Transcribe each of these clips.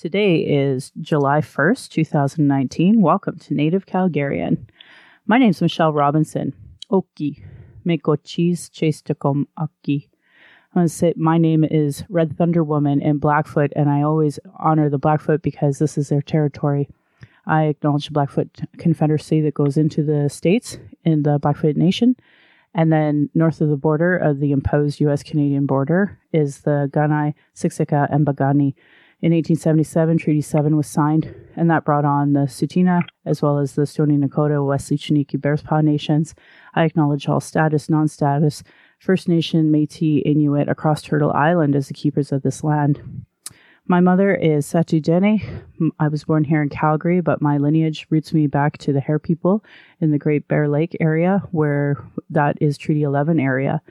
Today is July 1st, 2019. Welcome to Native Calgarian. My name's Michelle Robinson. Oki. Meko cheese chastakom aki. I'm going to say my name is Red Thunder Woman and Blackfoot, and I always honor the Blackfoot because this is their territory. I acknowledge the Blackfoot Confederacy that goes into the States in the Blackfoot Nation. And then north of the border of the imposed U.S.-Canadian border is the Gunai, Siksika, and Piikani. In 1877, Treaty 7 was signed, and that brought on the Tsuut'ina, as well as the Stoney Nakoda, Wesley, Chiniki, Bearspaw Nations. I acknowledge all status, non-status, First Nation, Métis, Inuit across Turtle Island as the keepers of this land. My mother is Sahtu Dene. I was born here in Calgary, but my lineage roots me back to the Hare People in the Great Bear Lake area, where that is Treaty 11 area.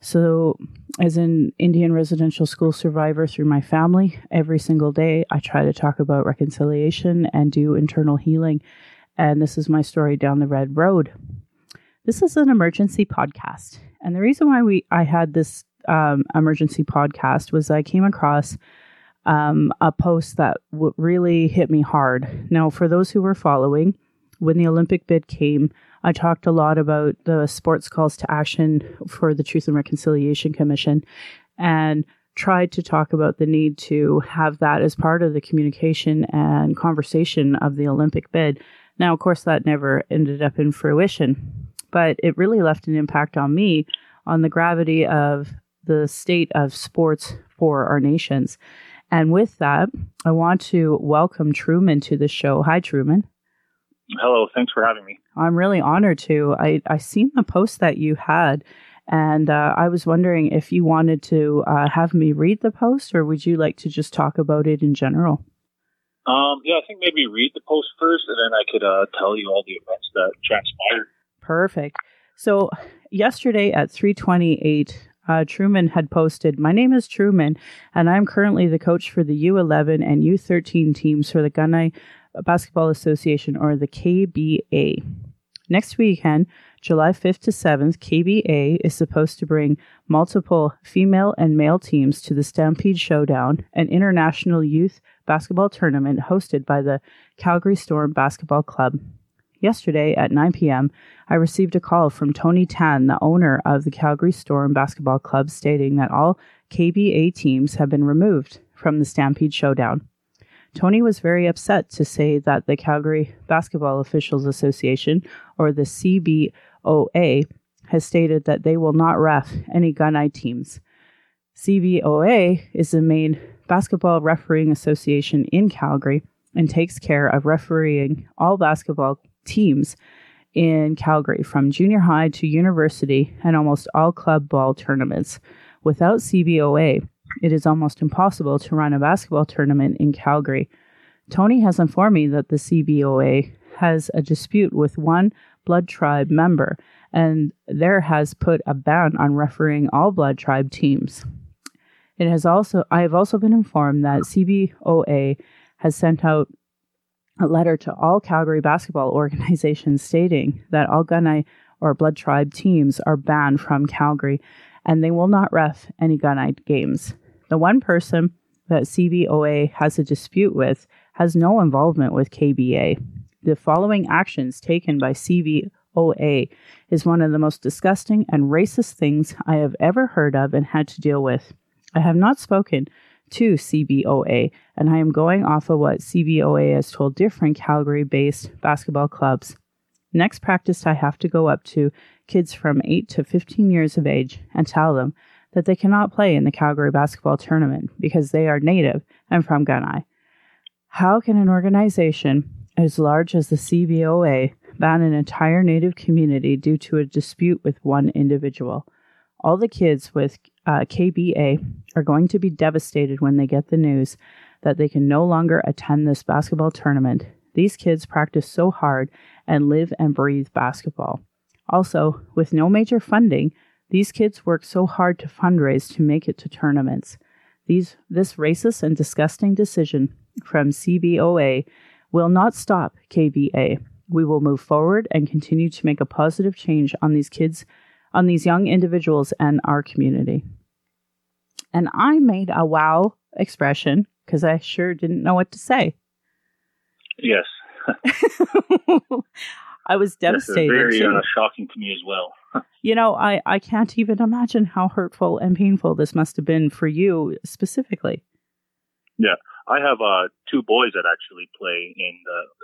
So as an Indian residential school survivor through my family, every single day I try to talk about reconciliation and do internal healing. And this is my story down the red road. This is an emergency podcast. And the reason why I had this emergency podcast was I came across a post that really hit me hard. Now, for those who were following, when the Olympic bid came, I talked a lot about the sports calls to action for the Truth and Reconciliation Commission and tried to talk about the need to have that as part of the communication and conversation of the Olympic bid. Now, of course, that never ended up in fruition, but it really left an impact on me on the gravity of the state of sports for our nations. And with that, I want to welcome Truman to the show. Hi, Truman. Hello. Thanks for having me. I'm really honored to. I seen the post that you had, and I was wondering if you wanted to have me read the post, or would you like to just talk about it in general? Yeah, I think maybe read the post first, and then I could tell you all the events that transpired. Perfect. So yesterday at 3:28, Truman had posted, "My name is Truman, and I'm currently the coach for the U11 and U13 teams for the Kainai Basketball Association, or the KBA. Next weekend, July 5th to 7th, KBA is supposed to bring multiple female and male teams to the Stampede Showdown, an international youth basketball tournament hosted by the Calgary Storm Basketball Club. Yesterday at 9 p.m., I received a call from Tony Tan, the owner of the Calgary Storm Basketball Club, stating that all KBA teams have been removed from the Stampede Showdown. Tony was very upset to say that the Calgary Basketball Officials Association, or the CBOA, has stated that they will not ref any Kainai teams. CBOA is the main basketball refereeing association in Calgary and takes care of refereeing all basketball teams in Calgary from junior high to university and almost all club ball tournaments. Without CBOA, it is almost impossible to run a basketball tournament in Calgary. Tony has informed me that the CBOA has a dispute with one Blood Tribe member and there has put a ban on refereeing all Blood Tribe teams. I have also been informed that CBOA has sent out a letter to all Calgary basketball organizations stating that all Kainai or Blood Tribe teams are banned from Calgary and they will not ref any Kainai games. The one person that CBOA has a dispute with has no involvement with KBA. The following actions taken by CBOA is one of the most disgusting and racist things I have ever heard of and had to deal with. I have not spoken to CBOA, and I am going off of what CBOA has told different Calgary-based basketball clubs. Next practice, I have to go up to kids from 8 to 15 years of age and tell them that they cannot play in the Calgary basketball tournament because they are Native and from Gunai. How can an organization as large as the CBOA ban an entire Native community due to a dispute with one individual? All the kids with KBA are going to be devastated when they get the news that they can no longer attend this basketball tournament. These kids practice so hard and live and breathe basketball. Also, with no major funding, these kids work so hard to fundraise to make it to tournaments. This racist and disgusting decision from CBOA will not stop KBA. We will move forward and continue to make a positive change on these kids, on these young individuals and our community." And I made a wow expression because I sure didn't know what to say. Yes. I was devastated. Yes, very shocking to me as well. You know, I can't even imagine how hurtful and painful this must have been for you specifically. Yeah. I have two boys that actually play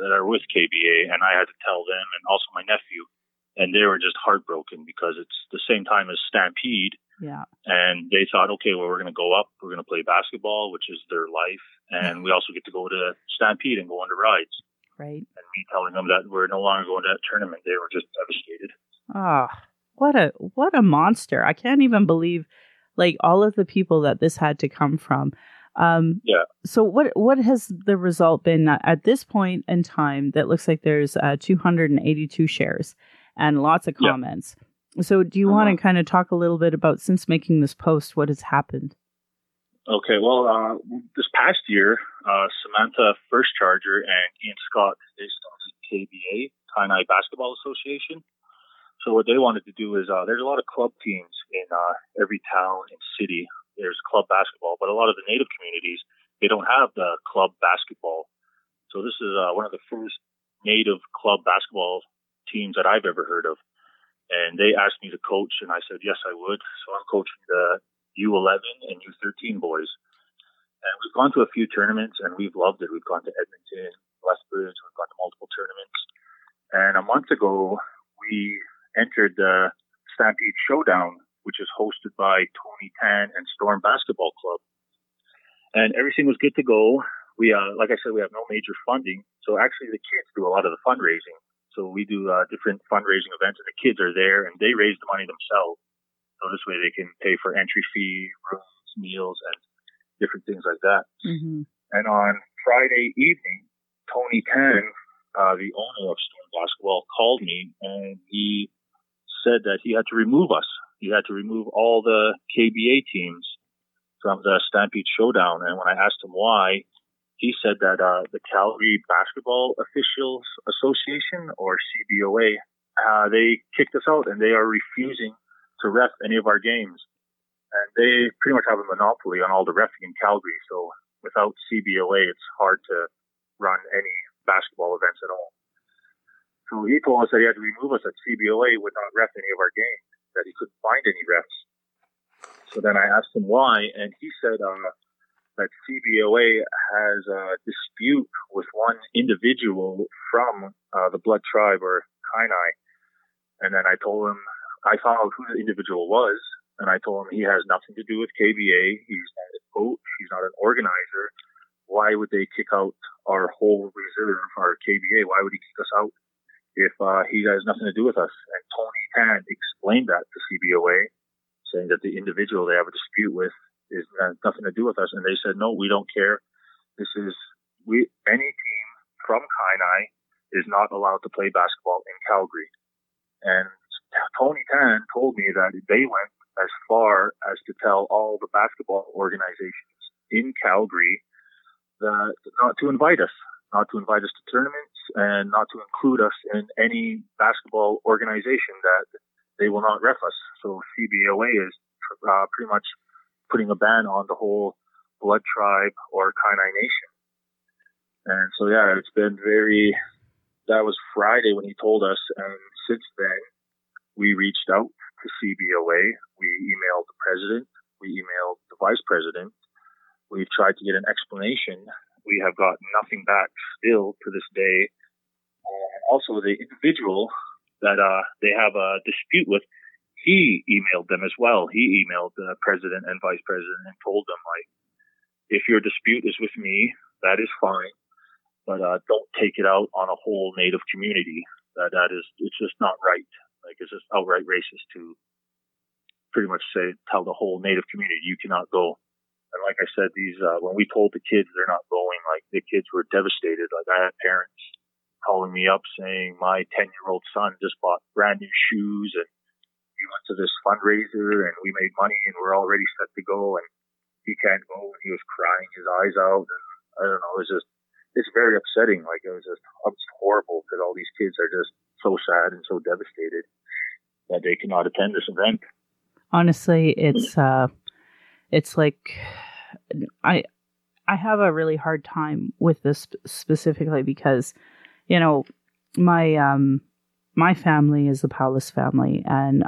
that are with KBA, and I had to tell them, and also my nephew, and they were just heartbroken because it's the same time as Stampede. Yeah. And they thought, okay, well, we're going to go up, we're going to play basketball, which is their life, and we also get to go to Stampede and go on the rides. Right. And me telling them that we're no longer going to that tournament, they were just devastated. Ah, oh, what a monster! I can't even believe, like, all of the people that this had to come from. Yeah. So what has the result been at this point in time? That looks like there's 282 shares and lots of comments. Yeah. So do you want to kind of talk a little bit about, since making this post, what has happened? Okay. Well, this past year, Samantha First Charger and Ian Scott, they started KBA, Kainai Basketball Association. So what they wanted to do is, there's a lot of club teams in every town and city. There's club basketball, but a lot of the Native communities, they don't have the club basketball. So this is one of the first Native club basketball teams that I've ever heard of. And they asked me to coach, and I said, yes, I would. So I'm coaching the U11 and U13 boys. And we've gone to a few tournaments, and we've loved it. We've gone to Edmonton, Lethbridge, we've gone to multiple tournaments. And a month ago, we entered the Stampede Showdown, which is hosted by Tony Tan and Storm Basketball Club. And everything was good to go. We, like I said, we have no major funding. So actually the kids do a lot of the fundraising. So we do different fundraising events, and the kids are there, and they raise the money themselves. So this way they can pay for entry fee, rooms, meals, and different things like that. Mm-hmm. And on Friday evening, Tony Tan, the owner of Storm Basketball, called me, and he said that he had to remove us. You had to remove all the KBA teams from the Stampede Showdown. And when I asked him why, he said that the Calgary Basketball Officials Association, or CBOA, they kicked us out, and they are refusing to ref any of our games. And they pretty much have a monopoly on all the refing in Calgary. So without CBOA, it's hard to run any basketball events at all. So he told us that he had to remove us, that CBOA would not ref any of our games, that he couldn't find any refs. So then I asked him why, and he said that CBOA has a dispute with one individual from the Blood Tribe, or Kainai. And then I told him, I found out who the individual was, and I told him he has nothing to do with KBA, he's not a coach, he's not an organizer. Why would they kick out our whole reserve, our KBA? Why would he kick us out if he has nothing to do with us? And Tony Tan explained that to CBOA, saying that the individual they have a dispute with is nothing to do with us. And they said, no, we don't care. Any team from Kainai is not allowed to play basketball in Calgary. And Tony Tan told me that they went as far as to tell all the basketball organizations in Calgary that not to invite us to tournaments, and not to include us in any basketball organization, that they will not ref us. So CBOA is pretty much putting a ban on the whole Blood Tribe or Kainai Nation. And so, yeah, it's been that was Friday when he told us. And since then, we reached out to CBOA. We emailed the president. We emailed the vice president. We tried to get an explanation. We have got nothing back still to this day. Also, the individual that they have a dispute with, he emailed them as well. He emailed the president and vice president and told them, like, if your dispute is with me, that is fine, but don't take it out on a whole Native community. It's just not right. Like, it's just outright racist to pretty much tell the whole Native community you cannot go. And like I said, these when we told the kids they're not going, like, the kids were devastated. Like, I had parents calling me up saying my 10-year-old son just bought brand new shoes, and he went to this fundraiser, and we made money, and we're already set to go, and he can't go. And he was crying his eyes out, and I don't know. It's very upsetting. Like, it's horrible because all these kids are just so sad and so devastated that they cannot attend this event. Honestly, it's like, I I have a really hard time with this specifically because, you know, my family is the Palace family, and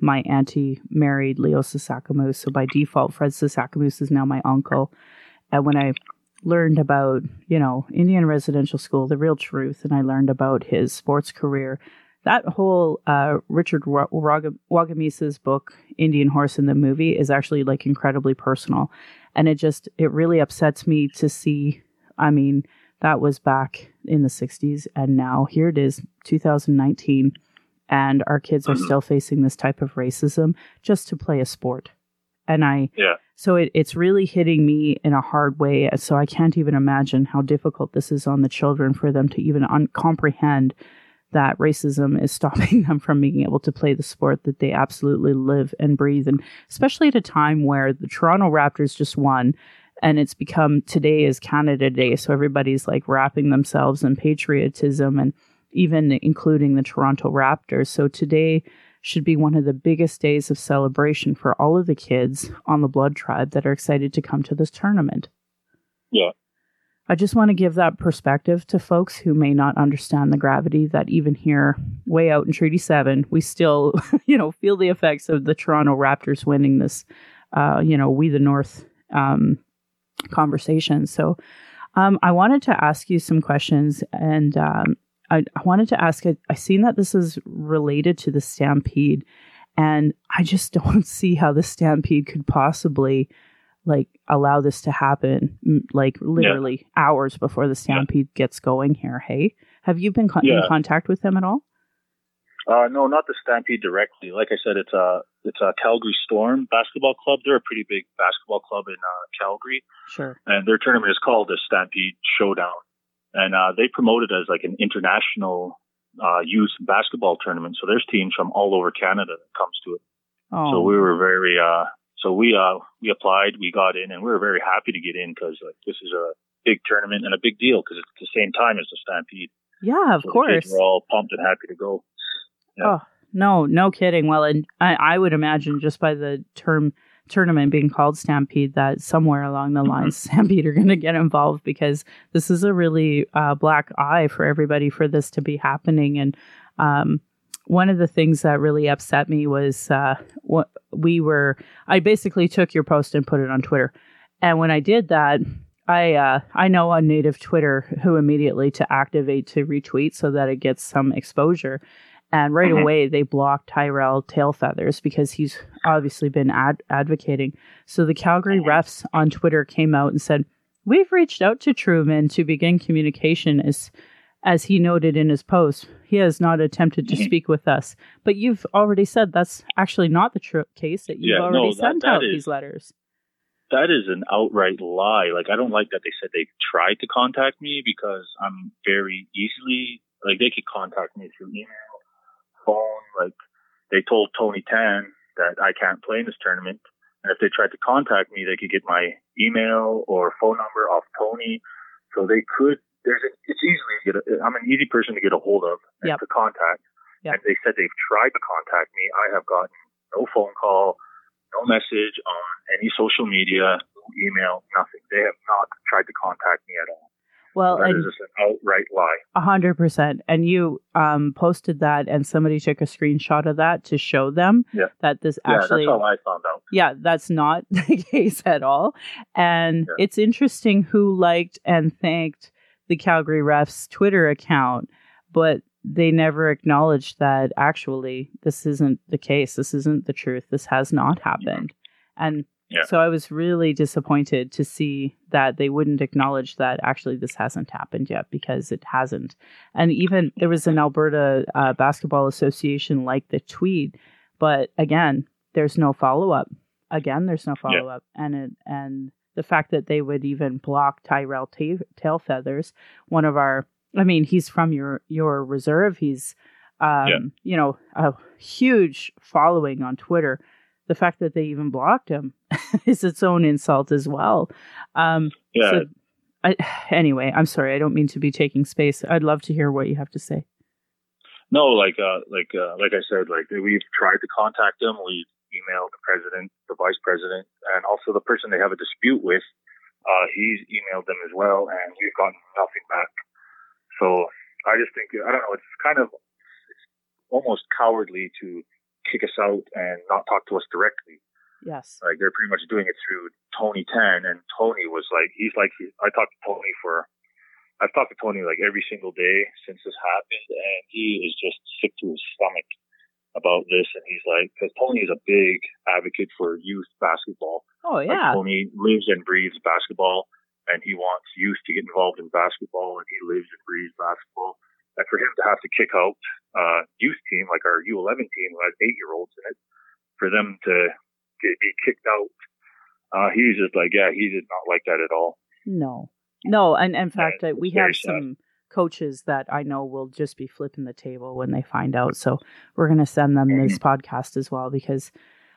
my auntie married Leo Sasakamos. So by default, Fred Sasakamos is now my uncle. And when I learned about, you know, Indian residential school, the real truth, and I learned about his sports career, that whole Richard Wagamese's book, Indian Horse, in the movie is actually like incredibly personal. And it really upsets me to see, I mean, that was back in the 60s, and now here it is, 2019, and our kids are still facing this type of racism just to play a sport. And so it's really hitting me in a hard way. So I can't even imagine how difficult this is on the children for them to even comprehend that racism is stopping them from being able to play the sport that they absolutely live and breathe. And especially at a time where the Toronto Raptors just won, and it's become, today is Canada Day, so everybody's like wrapping themselves in patriotism and even including the Toronto Raptors. So today should be one of the biggest days of celebration for all of the kids on the Blood Tribe that are excited to come to this tournament. Yeah. I just want to give that perspective to folks who may not understand the gravity that even here, way out in Treaty 7, we still, you know, feel the effects of the Toronto Raptors winning this, you know, We the North conversation. So I wanted to ask you some questions, and I wanted to ask, I've seen that this is related to the Stampede, and I just don't see how the Stampede could possibly like allow this to happen, like literally hours before the Stampede gets going here. Hey, have you been in contact with them at all? No, not the Stampede directly. Like I said, it's a Calgary Storm Basketball Club. They're a pretty big basketball club in Calgary. Sure. And their tournament is called the Stampede Showdown. And they promote it as like an international youth basketball tournament. So there's teams from all over Canada that comes to it. Oh. So we were very... So we applied, we got in, and we were very happy to get in because like this is a big tournament and a big deal because it's the same time as the Stampede. Yeah, of course. The kids were all pumped and happy to go. Yeah. Oh, no kidding. Well, and I would imagine just by the term tournament being called Stampede that somewhere along the lines Stampede are going to get involved because this is a really black eye for everybody for this to be happening. And one of the things that really upset me was I basically took your post and put it on Twitter. And when I did that, I know on native Twitter who immediately to activate to retweet so that it gets some exposure. And right away, they blocked Tyrell Tailfeathers because he's obviously been advocating. So the Calgary refs on Twitter came out and said, "We've reached out to Truman to begin communication as he noted in his post, he has not attempted to speak with us." But you've already said that's actually not the case, that you've already sent out these letters. That is an outright lie. Like, I don't like that they said they tried to contact me because I'm very easily, like, they could contact me through email, phone. Like, they told Tony Tan that I can't play in this tournament. And if they tried to contact me, they could get my email or phone number off Tony. So they could. I'm an easy person to get a hold of and to contact. Yep. And they said they've tried to contact me. I have gotten no phone call, no message on any social media, no email, nothing. They have not tried to contact me at all. Well, that is just an outright lie. 100%. And you posted that, and somebody took a screenshot of that to show them that this actually... Yeah, that's how I found out. Yeah, that's not the case at all. And it's interesting who liked and thanked the Calgary refs Twitter account, but they never acknowledged that actually this isn't the case. This isn't the truth. This has not happened. And so I was really disappointed to see that they wouldn't acknowledge that actually this hasn't happened yet, because it hasn't. And even there was an Alberta Basketball Association like the Tweed, but again, there's no follow-up. And the fact that they would even block Tyrell Tailfeathers, one of our, I mean, he's from your reserve. He's, you know, a huge following on Twitter. The fact that they even blocked him is its own insult as well. So anyway, I'm sorry. I don't mean to be taking space. I'd love to hear what you have to say. No, like I said, like we've tried to contact them. We've emailed the president, the vice president, and also the person they have a dispute with He's emailed them as well, and we've gotten nothing back. So I just think, I don't know, it's kind of it's almost cowardly to kick us out and not talk to us directly. Yes. Like, they're pretty much doing it through Tony Tan, and Tony was I've talked to Tony like every single day since this happened, and he is just sick to his stomach about this, and he's like, because Tony is a big advocate for youth basketball. Oh, yeah. Like, Tony lives and breathes basketball, and he wants youth to get involved in basketball, and he lives and breathes basketball. And for him to have to kick out youth team, like our U11 team, who has 8-year-olds in it, for them to be kicked out. He's just like, yeah, he did not like that at all. No, and in fact, we have some coaches that I know will just be flipping the table when they find out. So we're going to send them this podcast as well, because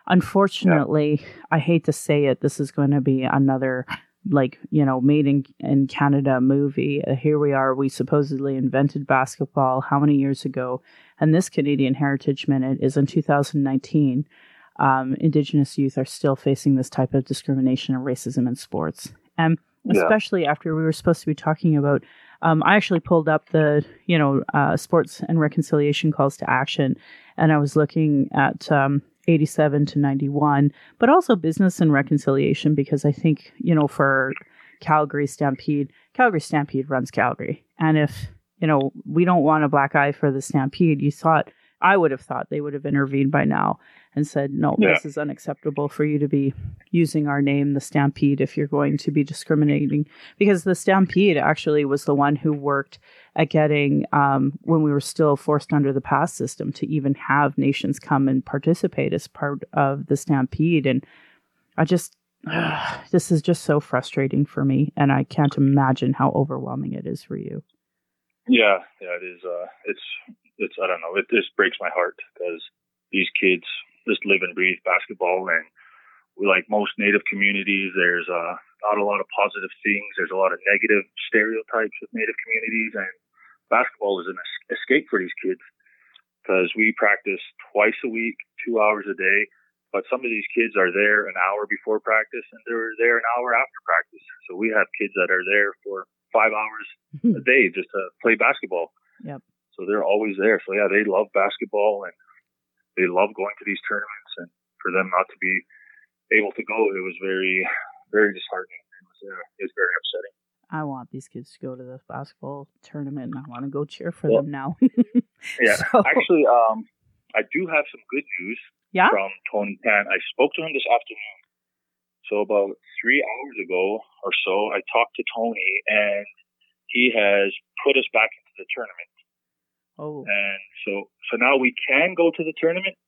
unfortunately, I hate to say it, this is going to be another, like, you know, made in Canada movie. Here we are. We supposedly invented basketball how many years ago? And this Canadian Heritage Minute is in 2019. Indigenous youth are still facing this type of discrimination and racism in sports. Especially after we were supposed to be talking about, I actually pulled up the, sports and reconciliation calls to action, and I was looking at 87 to 91, but also business and reconciliation, because I think, for Calgary Stampede runs Calgary. And if, we don't want a black eye for the Stampede, I would have thought they would have intervened by now and said, no, this is unacceptable for you to be using our name, the Stampede, if you're going to be discriminating. Because the Stampede actually was the one who worked at getting, when we were still forced under the pass system, to even have nations come and participate as part of the Stampede. And I just, this is just so frustrating for me. And I can't imagine how overwhelming it is for you. Yeah, it is. It's I don't know. It just breaks my heart, because these kids just live and breathe basketball, and we, like most Native communities, there's not a lot of positive things. There's a lot of negative stereotypes with Native communities, and basketball is an escape for these kids, because we practice twice a week, 2 hours a day. But some of these kids are there an hour before practice, and they're there an hour after practice. So we have kids that are there for 5 hours a day just to play basketball. Yep. So they're always there. So, yeah, they love basketball, and they love going to these tournaments. And for them not to be able to go, it was very, very disheartening. It was very upsetting. I want these kids to go to the basketball tournament, and I want to go cheer for them now. Yeah. So. Actually, I do have some good news from Tony Tan. I spoke to him this afternoon. So about 3 hours ago or so, I talked to Tony, and he has put us back into the tournament. Oh. And so now we can go to the tournament,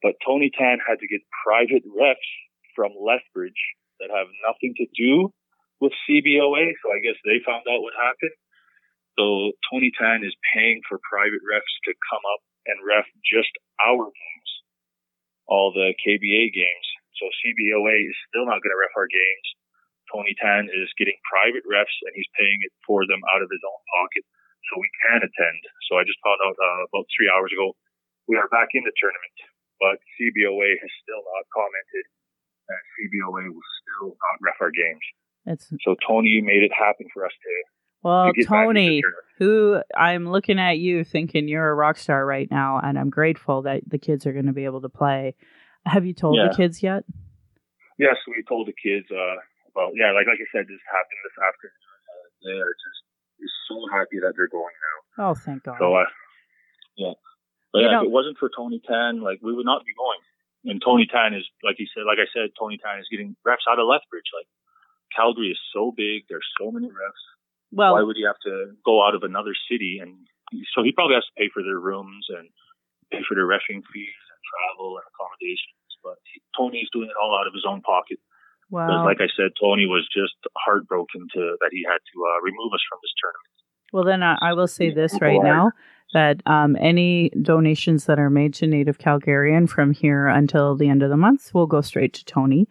but Tony Tan had to get private refs from Lethbridge that have nothing to do with CBOA. So I guess they found out what happened. So Tony Tan is paying for private refs to come up and ref just our games, all the KBA games. So CBOA is still not going to ref our games. Tony Tan is getting private refs, and he's paying it for them out of his own pocket. So we can attend. So I just found out about 3 hours ago, we are back in the tournament, but CBOA has still not commented, and CBOA will still not ref our games. So Tony made it happen for us to. Well, to Tony, who I'm looking at you thinking you're a rock star right now, and I'm grateful that the kids are going to be able to play. Have you told the kids yet? Yes, we told the kids about, like I said, this happened this afternoon. They are just so happy that they're going now. Oh, thank God. So, But if it wasn't for Tony Tan, like, we would not be going. And Tony Tan is, like I said, Tony Tan is getting refs out of Lethbridge. Like, Calgary is so big. There's so many refs. Well, why would he have to go out of another city? And so he probably has to pay for their rooms and pay for their refing fees and travel and accommodations. But Tony's doing it all out of his own pocket. Wow. Like I said, Tony was just heartbroken that he had to remove us from this tournament. Well, then I will say this right now, that any donations that are made to Native Calgarian from here until the end of the month will go straight to Tony.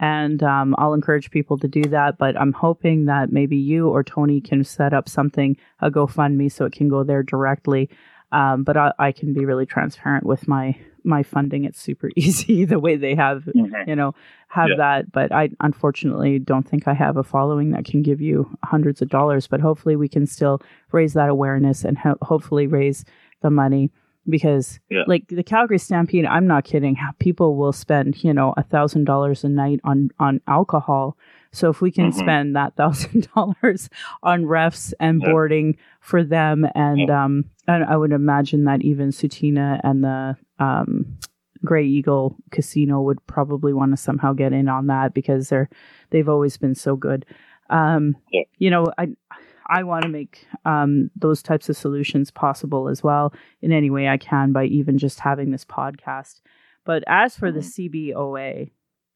And I'll encourage people to do that. But I'm hoping that maybe you or Tony can set up a GoFundMe so it can go there directly. But I can be really transparent with my funding. It's super easy the way they have, mm-hmm. That. But I unfortunately don't think I have a following that can give you hundreds of dollars. But hopefully we can still raise that awareness and hopefully raise the money. Because like the Calgary Stampede, I'm not kidding. People will spend, $1,000 a night on alcohol. So if we can mm-hmm. spend that $1,000 on refs and boarding for them, and I would imagine that even Tsuut'ina and the Grey Eagle Casino would probably want to somehow get in on that because they've always been so good. I want to make those types of solutions possible as well in any way I can by even just having this podcast. But as for the CBOA,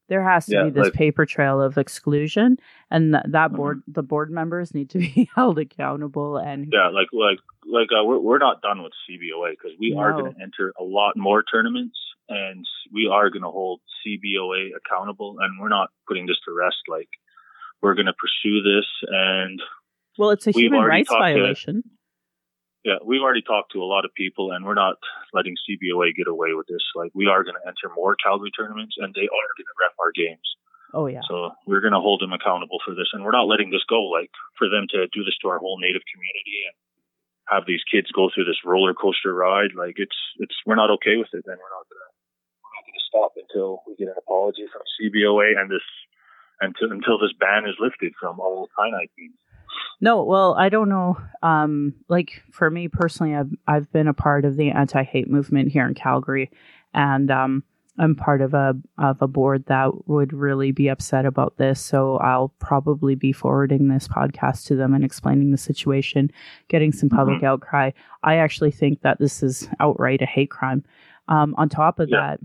there has to be this paper trail of exclusion, and the board members need to be held accountable. And we're not done with CBOA because we are going to enter a lot more tournaments, and we are going to hold CBOA accountable, and we're not putting this to rest. Like, we're going to pursue this, and well, it's a human rights violation. We've already talked to a lot of people, and we're not letting CBOA get away with this. Like, we are going to enter more Calgary tournaments, and they are going to ref our games. Oh, yeah. So we're going to hold them accountable for this, and we're not letting this go. Like, for them to do this to our whole Native community and have these kids go through this roller coaster ride, like, we're not okay with it, and we're not going to stop until we get an apology from CBOA and until this ban is lifted from all Kainai teams. No, well, I don't know. Like, for me personally, I've been a part of the anti-hate movement here in Calgary, and I'm part of a board that would really be upset about this. So I'll probably be forwarding this podcast to them and explaining the situation, getting some public mm-hmm. outcry. I actually think that this is outright a hate crime. On top of that.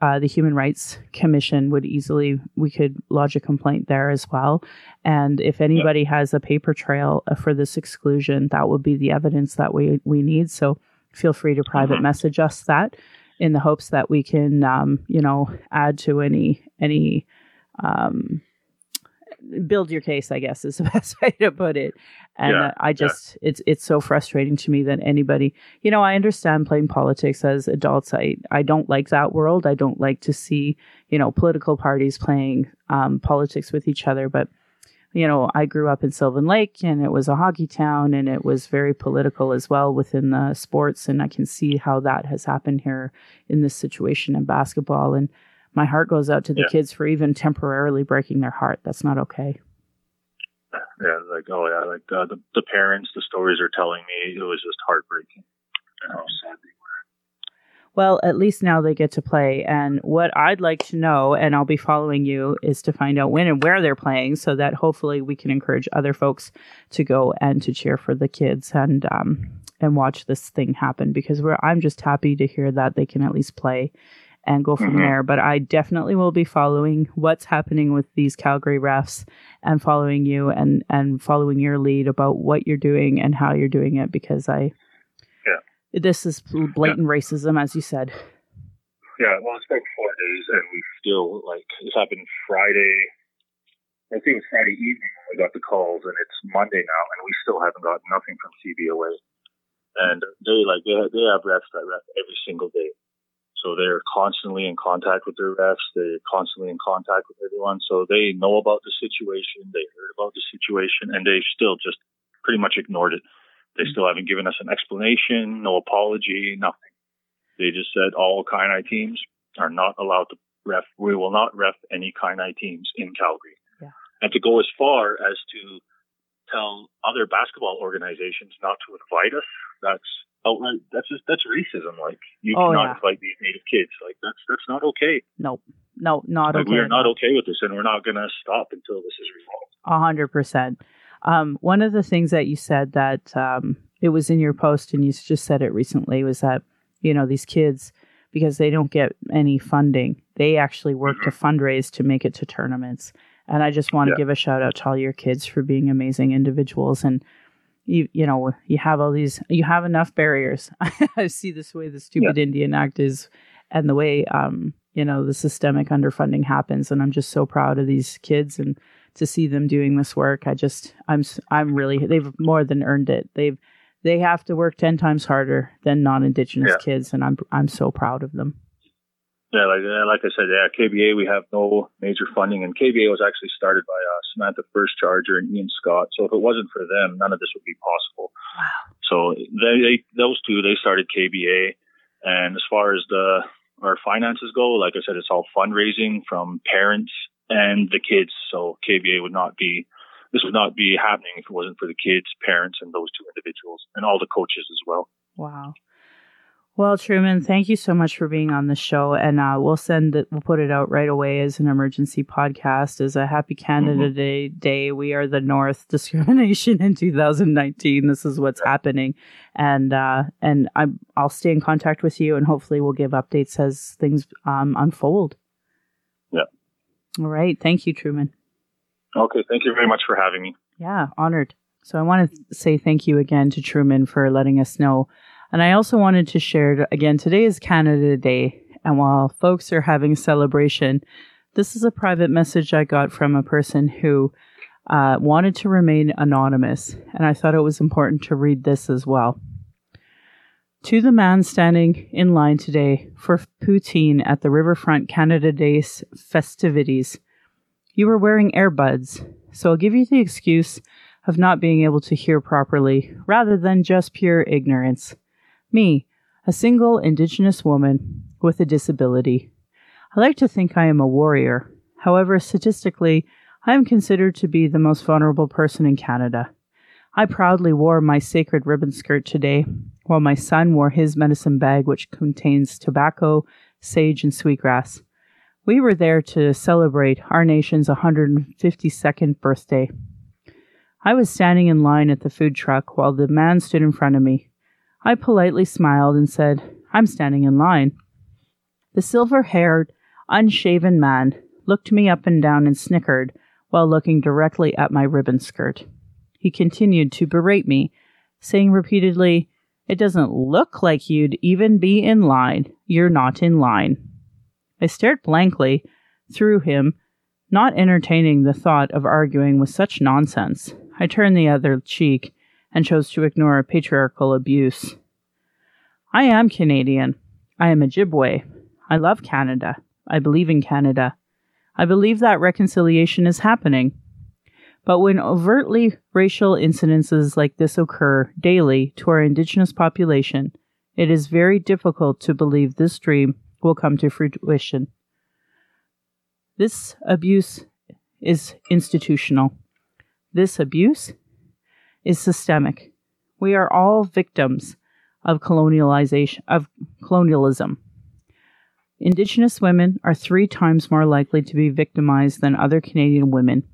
The Human Rights Commission we could lodge a complaint there as well. And if anybody has a paper trail for this exclusion, that would be the evidence that we need. So feel free to private mm-hmm. message us that in the hopes that we can, add to any build your case, I guess, is the best way to put it. And it's so frustrating to me that anybody, I understand playing politics as adults. I don't like that world. I don't like to see, political parties playing politics with each other. But, I grew up in Sylvan Lake, and it was a hockey town, and it was very political as well within the sports. And I can see how that has happened here in this situation in basketball. And my heart goes out to the kids for even temporarily breaking their heart. That's not okay. Yeah, the parents, the stories are telling me, it was just heartbreaking. How sad they were. Well, at least now they get to play. And what I'd like to know, and I'll be following you, is to find out when and where they're playing, so that hopefully we can encourage other folks to go and to cheer for the kids and watch this thing happen. Because I'm just happy to hear that they can at least play and go from mm-hmm. there. But I definitely will be following what's happening with these Calgary refs, and following you and following your lead about what you're doing and how you're doing it, because this is blatant racism, as you said. Yeah, well, it's been 4 days, and we still, this happened Friday. I think it was Friday evening when we got the calls, and it's Monday now, and we still haven't got nothing from CBOA. And they have refs that ref every single day. So they're constantly in contact with their refs. They're constantly in contact with everyone. So they know about the situation. They heard about the situation, and they still just pretty much ignored it. They still haven't given us an explanation, no apology, nothing. They just said all Kainai teams are not allowed to ref. We will not ref any Kainai teams in Calgary. Yeah. And to go as far as to tell other basketball organizations not to invite us, that's racism. Like, you cannot invite these Native kids. Like, that's not okay. No, not okay. We are not okay with this, and we're not going to stop until this is resolved. 100%. One of the things that you said that it was in your post, and you just said it recently, was that these kids, because they don't get any funding, they actually work mm-hmm. to fundraise to make it to tournaments. And I just want to give a shout out to all your kids for being amazing individuals. And you have all these, you have enough barriers. I see this way the Stupid Indian Act is, and the way, the systemic underfunding happens. And I'm just so proud of these kids, and to see them doing this work. I'm really, they've more than earned it. They've, they have to work 10 times harder than non-Indigenous kids, and I'm so proud of them. Yeah, like I said, KBA, we have no major funding, and KBA was actually started by Samantha First Charger and Ian Scott. So if it wasn't for them, none of this would be possible. Wow. So those two started KBA, and as far as our finances go, like I said, it's all fundraising from parents and the kids. So KBA would not be happening if it wasn't for the kids, parents, and those two individuals, and all the coaches as well. Wow. Well, Truman, thank you so much for being on the show, and we'll put it out right away as an emergency podcast. As a Happy Canada Day, we are the North discrimination in 2019. This is what's happening, and I'll stay in contact with you, and hopefully we'll give updates as things unfold. Yeah. All right. Thank you, Truman. Okay. Thank you very much for having me. Yeah, honored. So I want to say thank you again to Truman for letting us know. And I also wanted to share, again, today is Canada Day, and while folks are having celebration, this is a private message I got from a person who wanted to remain anonymous, and I thought it was important to read this as well. To the man standing in line today for poutine at the Riverfront Canada Day festivities, you were wearing earbuds, so I'll give you the excuse of not being able to hear properly, rather than just pure ignorance. Me, a single Indigenous woman with a disability. I like to think I am a warrior. However, statistically, I am considered to be the most vulnerable person in Canada. I proudly wore my sacred ribbon skirt today, while my son wore his medicine bag, which contains tobacco, sage, and sweetgrass. We were there to celebrate our nation's 152nd birthday. I was standing in line at the food truck while the man stood in front of me. I politely smiled and said, "I'm standing in line." The silver-haired, unshaven man looked me up and down and snickered while looking directly at my ribbon skirt. He continued to berate me, saying repeatedly, "It doesn't look like you'd even be in line. You're not in line." I stared blankly through him, not entertaining the thought of arguing with such nonsense. I turned the other cheek and chose to ignore patriarchal abuse. I am Canadian. I am Ojibwe. I love Canada. I believe in Canada. I believe that reconciliation is happening. But when overtly racial incidences like this occur daily to our Indigenous population, it is very difficult to believe this dream will come to fruition. This abuse is institutional. This abuse is systemic. We are all victims of colonialism. Indigenous women are 3 times more likely to be victimized than other Canadian women.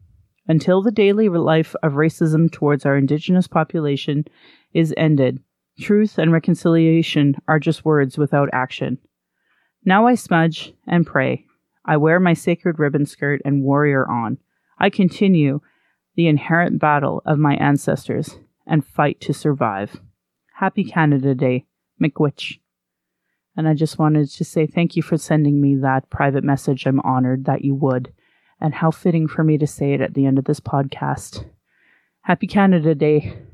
Until the daily life of racism towards our Indigenous population is ended, truth and reconciliation are just words without action. Now I smudge and pray. I wear my sacred ribbon skirt and warrior on. I continue the inherent battle of my ancestors and fight to survive. Happy Canada Day, McWitch. And I just wanted to say thank you for sending me that private message. I'm honored that you would. And how fitting for me to say it at the end of this podcast. Happy Canada Day.